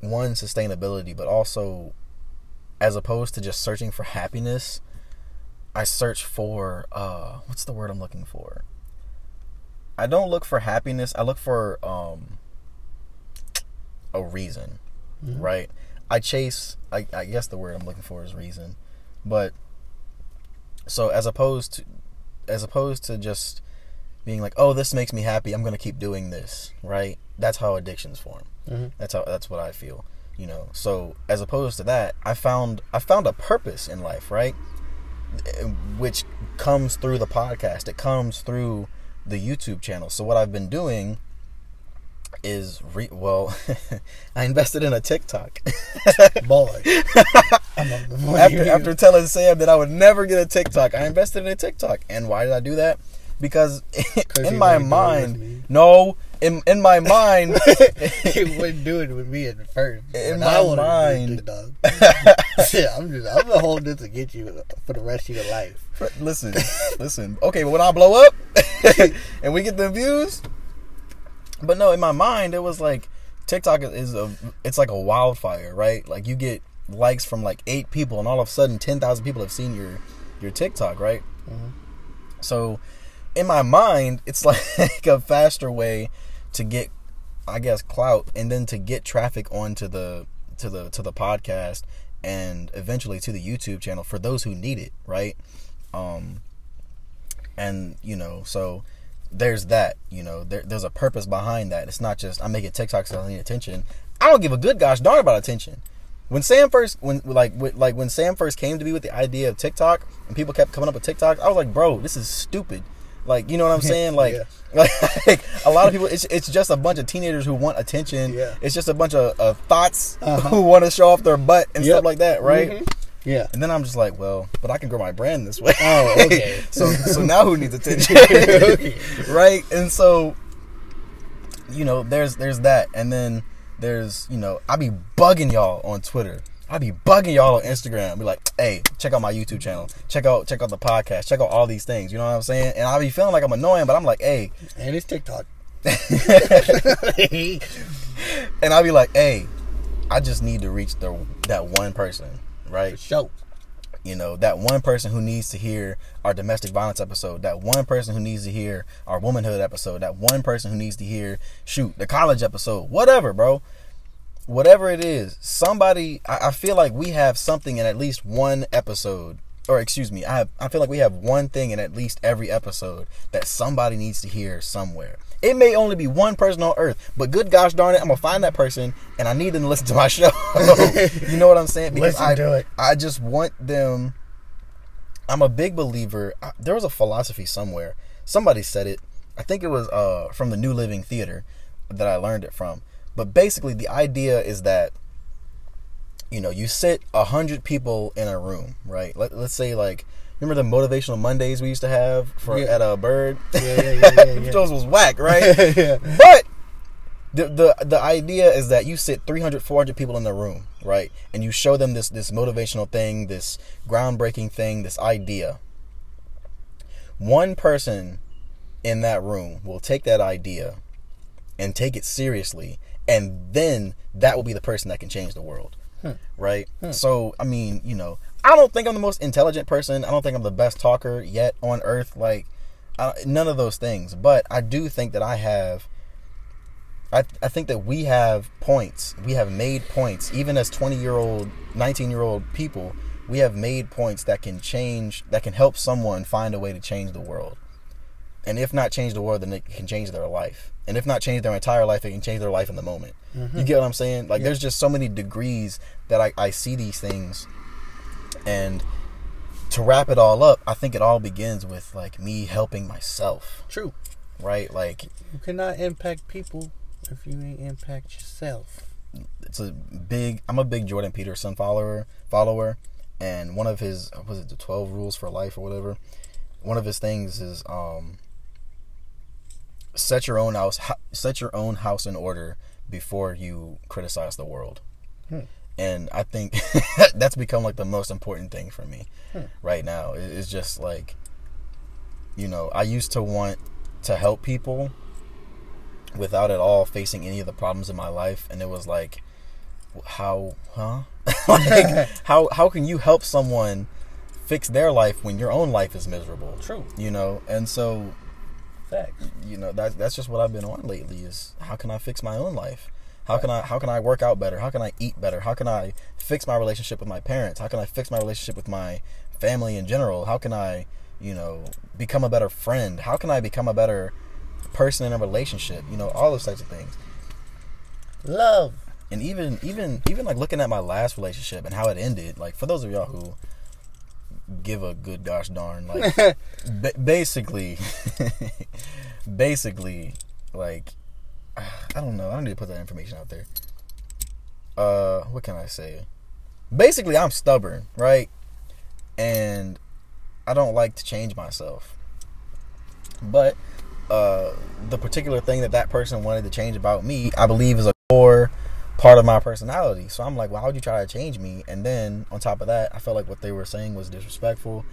one, sustainability, but also, as opposed to just searching for happiness, I search for uh, what's the word I'm looking for? I don't look for happiness. I look for um, a reason, mm-hmm. right? I chase, I, I guess the word I'm looking for is reason, but so as opposed to, as opposed to just being like, oh, this makes me happy, I'm going to keep doing this, right? That's how addictions form. Mm-hmm. That's how, that's what I feel, you know? So as opposed to that, I found, I found a purpose in life, right? Which comes through the podcast. It comes through the YouTube channel. So what I've been doing is re- well I invested in a TikTok. Boy. after, after telling Sam that I would never get a TikTok, I invested in a TikTok. And why did I do that? Because in my mind, no, in in my mind he wouldn't do it with me at first. In my mind, yeah, I'm just I'm gonna hold this against you for the rest of your life. Listen, listen. Okay, but when I blow up and we get the views. But no, in my mind, it was like TikTok is a, it's like a wildfire, right? Like you get likes from like eight people and all of a sudden ten thousand people have seen your, your TikTok, right? Mm-hmm. So in my mind, it's like a faster way to get, I guess, clout and then to get traffic onto the, to the, to the podcast and eventually to the YouTube channel for those who need it. Right. Um, and you know, so there's that, you know, there, there's a purpose behind that. It's not just, I'm making TikToks because I need attention. I don't give a good gosh darn about attention. When Sam first, when like, when, like when Sam first came to me with the idea of TikTok and people kept coming up with TikToks, I was like, bro, this is stupid. Like, you know what I'm saying? Like, yeah. like a lot of people, it's it's just a bunch of teenagers who want attention. Yeah. It's just a bunch of, of thoughts uh-huh. who want to show off their butt and yep. stuff like that, right? Mm-hmm. Yeah. And then I'm just like, well, but I can grow my brand this way. Oh, okay. so so now who needs attention? Okay. Right? And so, you know, there's there's that. And then there's, you know, I be bugging y'all on Twitter. I be bugging y'all on Instagram. Be like, hey, check out my YouTube channel. Check out check out the podcast. Check out all these things. You know what I'm saying? And I be feeling like I'm annoying, but I'm like, hey. And it's TikTok. And I be like, hey, I just need to reach the that one person. Right. For sure. You know, that one person who needs to hear our domestic violence episode, that one person who needs to hear our womanhood episode, that one person who needs to hear, shoot, the college episode, whatever, bro. Whatever it is, somebody, I, I feel like we have something in at least one episode, or excuse me, I have, I feel like we have one thing in at least every episode that somebody needs to hear somewhere. It may only be one person on earth, but good gosh darn it, I'm going to find that person, and I need them to listen to my show. You know what I'm saying? Because listen I, to it. I just want them. I'm a big believer. I, there was a philosophy somewhere. Somebody said it. I think it was uh, from the New Living Theater that I learned it from. But basically, the idea is that, you know, you sit one hundred people in a room, right? Let, let's say, like, remember the Motivational Mondays we used to have for yeah. at a Bird? Yeah, yeah, yeah, yeah. yeah. Those was whack, right? yeah. But the, the the idea is that you sit three hundred, four hundred people in the room, right? And you show them this this motivational thing, this groundbreaking thing, this idea. One person in that room will take that idea and take it seriously, and then that will be the person that can change the world, hmm. right? Hmm. So, I mean, you know, I don't think I'm the most intelligent person. I don't think I'm the best talker yet on earth. Like, I, none of those things. But I do think that I have, I, I think that we have points. We have made points. Even as twenty-year-old, nineteen-year-old people, we have made points that can change, that can help someone find a way to change the world. And if not change the world, then it can change their life. And if not change their entire life, it can change their life in the moment. Mm-hmm. You get what I'm saying? Like, yeah. there's just so many degrees that I, I see these things. And to wrap it all up, I think it all begins with, like, me helping myself. True. Right? Like, you cannot impact people if you ain't impact yourself. It's a big... I'm a big Jordan Peterson follower. follower, And one of his... Was it the twelve Rules for Life or whatever? One of his things is... um. Set your own house. Set your own house in order before you criticize the world. Hmm. And I think that's become like the most important thing for me hmm. right now. It's just like, you know, I used to want to help people without at all facing any of the problems in my life, and it was like, how, huh? like, how how can you help someone fix their life when your own life is miserable? True, you know, and so. You know, that's that's just what I've been on lately is how can I fix my own life? How right. can I how can I work out better? How can I eat better? How can I fix my relationship with my parents? How can I fix my relationship with my family in general? How can I, you know, become a better friend? How can I become a better person in a relationship? You know, all those types of things. Love. And even even even like looking at my last relationship and how it ended, like for those of y'all who give a good gosh darn, like b- basically basically like I don't know, I don't need to put that information out there. Uh what can I say? Basically, I'm stubborn, right? And I don't like to change myself, but uh the particular thing that that person wanted to change about me, I believe, is a core part of my personality. So I'm like, well, how would you try to change me? And then on top of that, I felt like what they were saying was disrespectful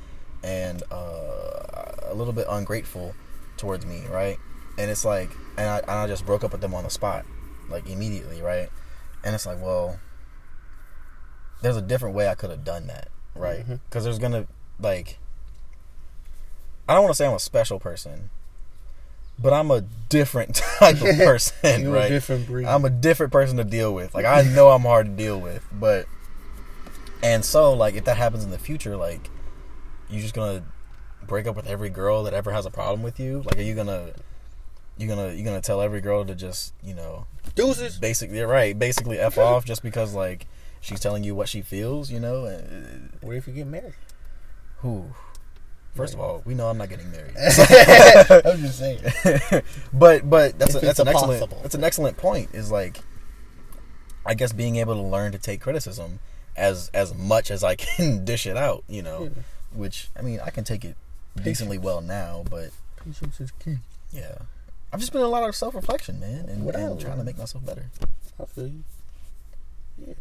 and uh, a little bit ungrateful towards me, right? And it's like, and I, and I just broke up with them on the spot, like immediately, right? And it's like, well, there's a different way I could have done that, right? Because mm-hmm. there's gonna, like, I don't want to say I'm a special person, but I'm a different type of person. You're right? A different breed. I'm a different person to deal with. Like, I know I'm hard to deal with, but and so, like, if that happens in the future, like, you're just gonna break up with every girl that ever has a problem with you? Like, are you gonna you gonna you gonna tell every girl to just, you know, deuces? Basically, right? Basically, f off just because like she's telling you what she feels, you know? What if you get married? Who? First of all, we know I'm not getting married. So. I'm just saying. But but that's a, that's an impossible. excellent that's an excellent point. Is like, I guess being able to learn to take criticism as as much as I can dish it out. You know, yeah. Which I mean, I can take it decently well now, but patience is key. Yeah, I've just been a lot of self reflection, man, and, and trying to make myself better. I feel you. Yeah,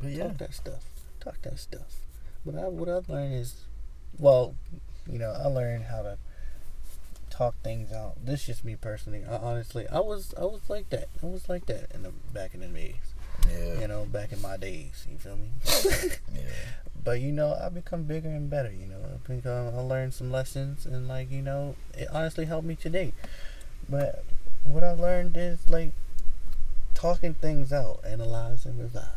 but yeah, talk that stuff. Talk that stuff. But I, what I've learned is, well. You know, I learned how to talk things out. This is just me personally. I, honestly, I was I was like that. I was like that in the back in the days. Yeah. You know, back in my days. You feel me? Yeah. But you know, I've become bigger and better. You know, I think um, I learned some lessons, and like you know, it honestly helped me today. But what I learned is like talking things out, analyze and revise.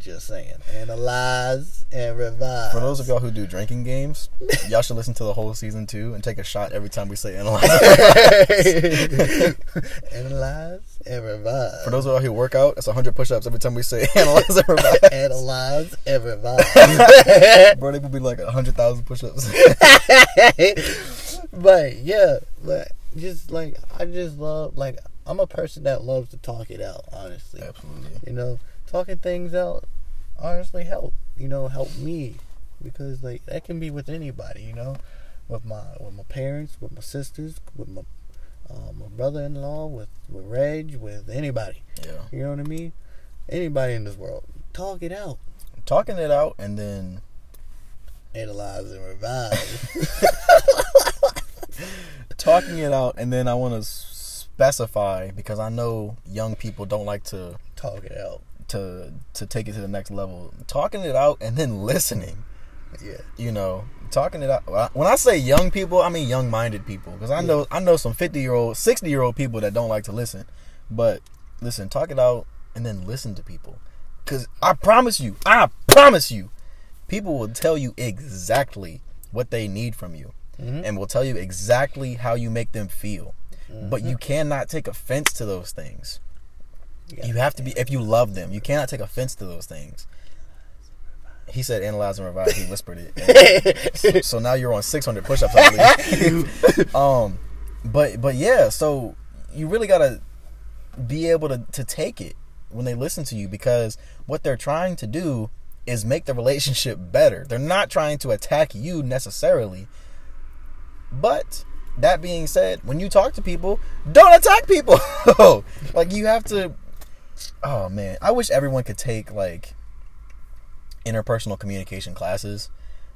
Just saying. Analyze and revise. For those of y'all who do drinking games, y'all should listen to the whole season two and take a shot every time we say analyze and revise. Analyze and revise. For those of y'all who work out, it's one hundred push-ups every time we say analyze and revise. Analyze and revise. Bro, they would be like one hundred thousand push-ups. But, yeah. But just, like, I just love, like, I'm a person that loves to talk it out, honestly. Absolutely. You know? Talking things out honestly help, you know, help me because like that can be with anybody, you know, with my with my parents, with my sisters, with my um, my brother-in-law, with with Reg, with anybody. Yeah, you know what I mean. Anybody in this world, talk it out. Talking it out and then analyze and revise. Talking it out and then I want to specify because I know young people don't like to talk it out. To, to take it to the next level, talking it out and then listening. Yeah, you know, talking it out. When I say young people, I mean young-minded people, because I know yeah. I know some fifty-year-old, sixty-year-old people that don't like to listen. But listen, talk it out and then listen to people, because I promise you, I promise you, people will tell you exactly what they need from you, mm-hmm. and will tell you exactly how you make them feel. Mm-hmm. But you cannot take offense to those things. You have to be, if you love them, you cannot take offense to those things. He said analyze and revise, he whispered it. So, so now you're on six hundred push-ups, I believe. um, but, but yeah, so you really got to be able to, to take it when they listen to you, because what they're trying to do is make the relationship better. They're not trying to attack you necessarily. But... that being said, when you talk to people, don't attack people. Like, you have to... Oh, man. I wish everyone could take, like, interpersonal communication classes.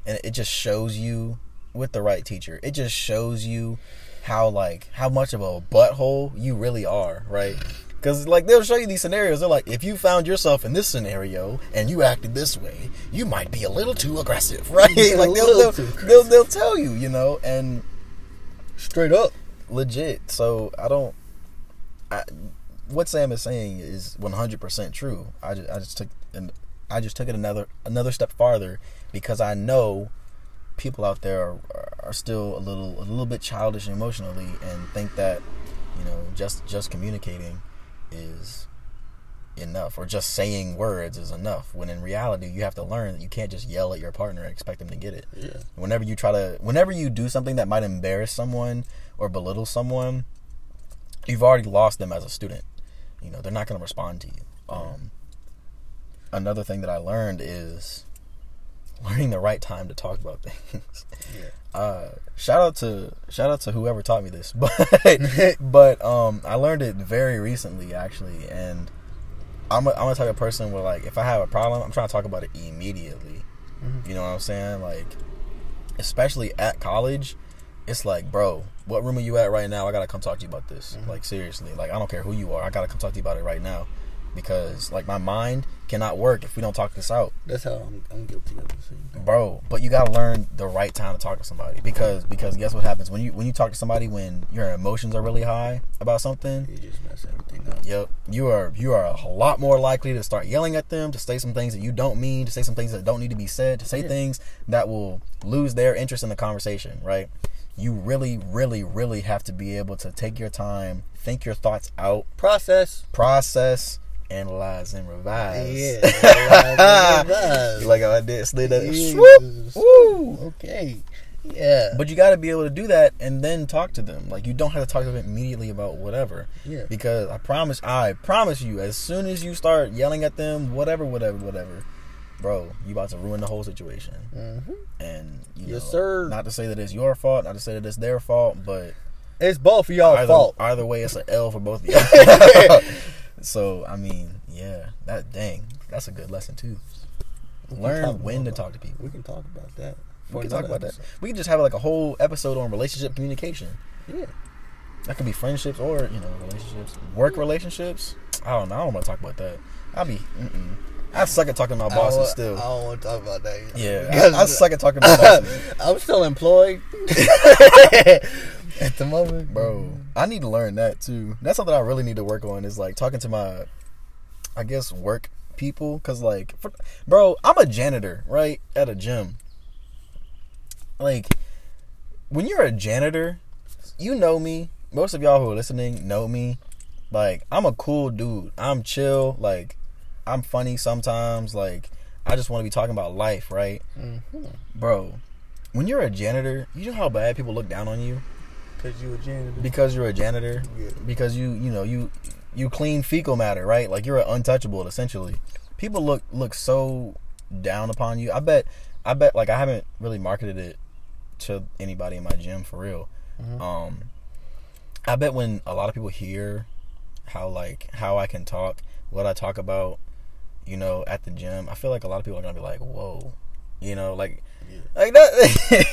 And it just shows you, with the right teacher, it just shows you how, like, how much of a butthole you really are, right? Because, like, they'll show you these scenarios. They're like, if you found yourself in this scenario and you acted this way, you might be a little too aggressive, right? Like, they'll, they'll, they'll, they'll tell you, you know, and... straight up. Legit. So, I don't... I, what Sam is saying is one hundred percent true. I just, I just took and I just took it another another step farther because I know people out there are, are still a little a little bit childish emotionally and think that, you know, just, just communicating is enough or just saying words is enough, when in reality you have to learn that you can't just yell at your partner and expect them to get it. Yeah. Whenever you try to whenever you do something that might embarrass someone or belittle someone, you've already lost them as a student. You know, they're not going to respond to you. Yeah. Um another thing that I learned is learning the right time to talk about things. Yeah. Uh shout out to shout out to whoever taught me this. But but um I learned it very recently actually, and I'm a, I'm a type of person where, like, if I have a problem, I'm trying to talk about it immediately. Mm-hmm. You know what I'm saying? Like, especially at college, it's like, bro, what room are you at right now? I got to come talk to you about this. Mm-hmm. Like, seriously. Like, I don't care who you are. I got to come talk to you about it right now. Because, like, my mind cannot work if we don't talk this out. That's how I'm, I'm guilty of this. Bro, but you got to learn the right time to talk to somebody. Because because guess what happens? When you when you talk to somebody when your emotions are really high about something. You just mess everything up. Yep. You are, you are a lot more likely to start yelling at them, to say some things that you don't mean, to say some things that don't need to be said, to say yeah. things that will lose their interest in the conversation, right? You really, really, really have to be able to take your time, think your thoughts out. Process. Process. Analyze and revise. Yeah, analyze and revise. Like how I did, slid that. Yeah. Woo. Okay. Yeah. But you got to be able to do that and then talk to them. Like, you don't have to talk to them immediately about whatever. Yeah. Because I promise, I promise you, as soon as you start yelling at them, whatever, whatever, whatever, bro, you about to ruin the whole situation. Mm-hmm. And, you yes, know, sir. Not to say that it's your fault, not to say that it's their fault, but... It's both of y'all's either, fault. Either way, it's an L for both of y'all. So, I mean, yeah. That, dang, that's a good lesson, too. Learn when to talk to people. We can talk about that. We can talk about that. We can just have like a whole episode on relationship communication. Yeah. That could be friendships or, you know, relationships. Work relationships. I don't know. I don't want to talk about that. I'll be, mm-mm. I suck at talking to my bosses I still. I don't want to talk about that. Either. Yeah. I, I suck at talking to my bosses. I'm still employed. At the moment. Bro, I need to learn that too. That's something I really need to work on is like talking to my, I guess, work people. Because like, for, bro, I'm a janitor, right? At a gym. Like, when you're a janitor, you know me. Most of y'all who are listening know me. Like, I'm a cool dude. I'm chill. Like, I'm funny sometimes. Like, I just want to be talking about life, right? Mm-hmm. Bro, when you're a janitor, you know how bad people look down on you? Because you're a janitor. Because you're a janitor. Yeah. Because you, you know, you you clean fecal matter, right? Like, you're an untouchable, essentially. People look, look so down upon you. I bet, I bet, like, I haven't really marketed it to anybody in my gym for real. Mm-hmm. um I bet when a lot of people hear how like how I can talk, what I talk about, you know, at the gym, I feel like a lot of people are gonna be like, whoa, you know, like yeah. like that.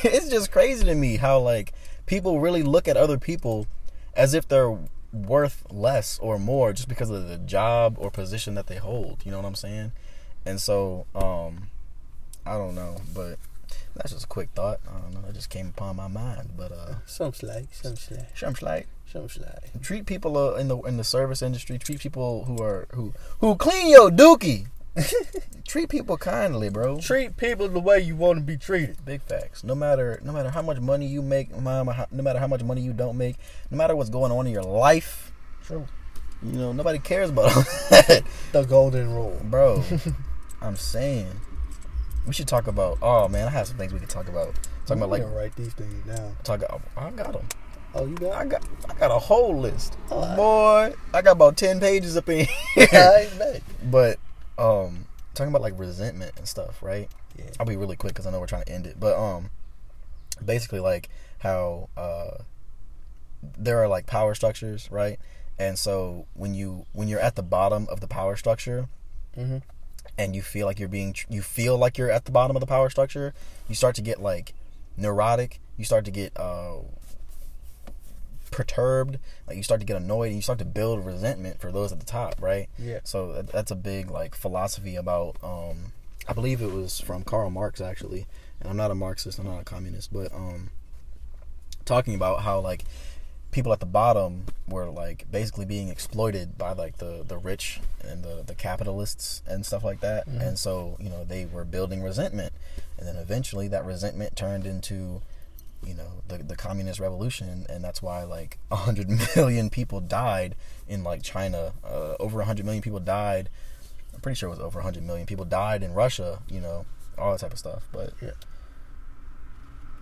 It's just crazy to me how like people really look at other people as if they're worth less or more just because of the job or position that they hold, you know what I'm saying? And so um I don't know, but that's just a quick thought. I don't know. It just came upon my mind, but uh, some slack, some slack, some slack, some slack. Treat people uh, in the in the service industry. Treat people who are who who clean your dookie. Treat people kindly, bro. Treat people the way you want to be treated. Big facts. No matter no matter how much money you make, mama. No matter how much money you don't make. No matter what's going on in your life. True. You know, nobody cares about that. The golden rule, bro. I'm saying. We should talk about. Oh man, I have some things we could talk about. Talking about like gonna write these things down. Talk. Oh, I got them. Oh, you got? I got. I got a whole list. Oh, boy, I got about ten pages up in here. I bet. But um, talking about like resentment and stuff, right? Yeah. I'll be really quick because I know we're trying to end it. But um, basically like how uh, there are like power structures, right? And so when you when you're at the bottom of the power structure. Mm-hmm. And you feel like you're being, you feel like you're at the bottom of the power structure. You start to get like neurotic. You start to get uh, perturbed. Like you start to get annoyed, and you start to build resentment for those at the top, right? Yeah. So that's a big like philosophy about. Um, I believe it was from Karl Marx actually, and I'm not a Marxist. I'm not a communist, but um, talking about how like people at the bottom were like basically being exploited by like the, the rich and the, the capitalists and stuff like that. Mm-hmm. And so, you know, they were building resentment. And then eventually that resentment turned into, you know, the, the communist revolution. And that's why like a hundred million people died in like China, uh, over a hundred million people died. I'm pretty sure it was over a hundred million people died in Russia, you know, all that type of stuff. But yeah.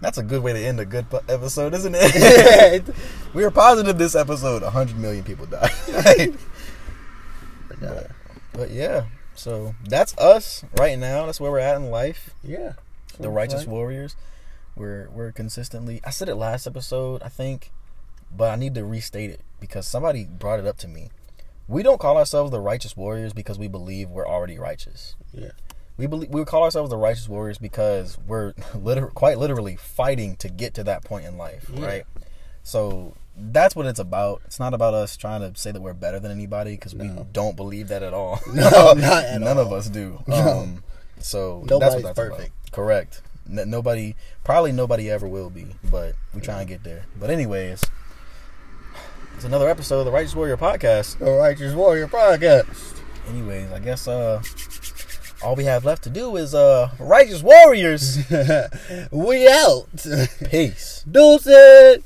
That's a good way to end a good episode, isn't it? We were positive this episode. one hundred million people died. Right? But, but yeah, so that's us right now. That's where we're at in life. Yeah. The Righteous right. Warriors. We're we're consistently... I said it last episode, I think, but I need to restate it because somebody brought it up to me. We don't call ourselves the Righteous Warriors because we believe we're already righteous. Yeah. We believe, we would call ourselves the Righteous Warriors because we're liter- quite literally fighting to get to that point in life, yeah. right? So that's what it's about. It's not about us trying to say that we're better than anybody because no. we don't believe that at all. No, not at None all. of us do. Um, so Nobody's that's what that's perfect. About. Correct. N- nobody, probably nobody ever will be, but we try and get there. But anyways, it's another episode of the Righteous Warrior Podcast. The Righteous Warrior Podcast. Anyways, I guess... uh. all we have left to do is, uh, Righteous Warriors. We out. Peace. Deuces.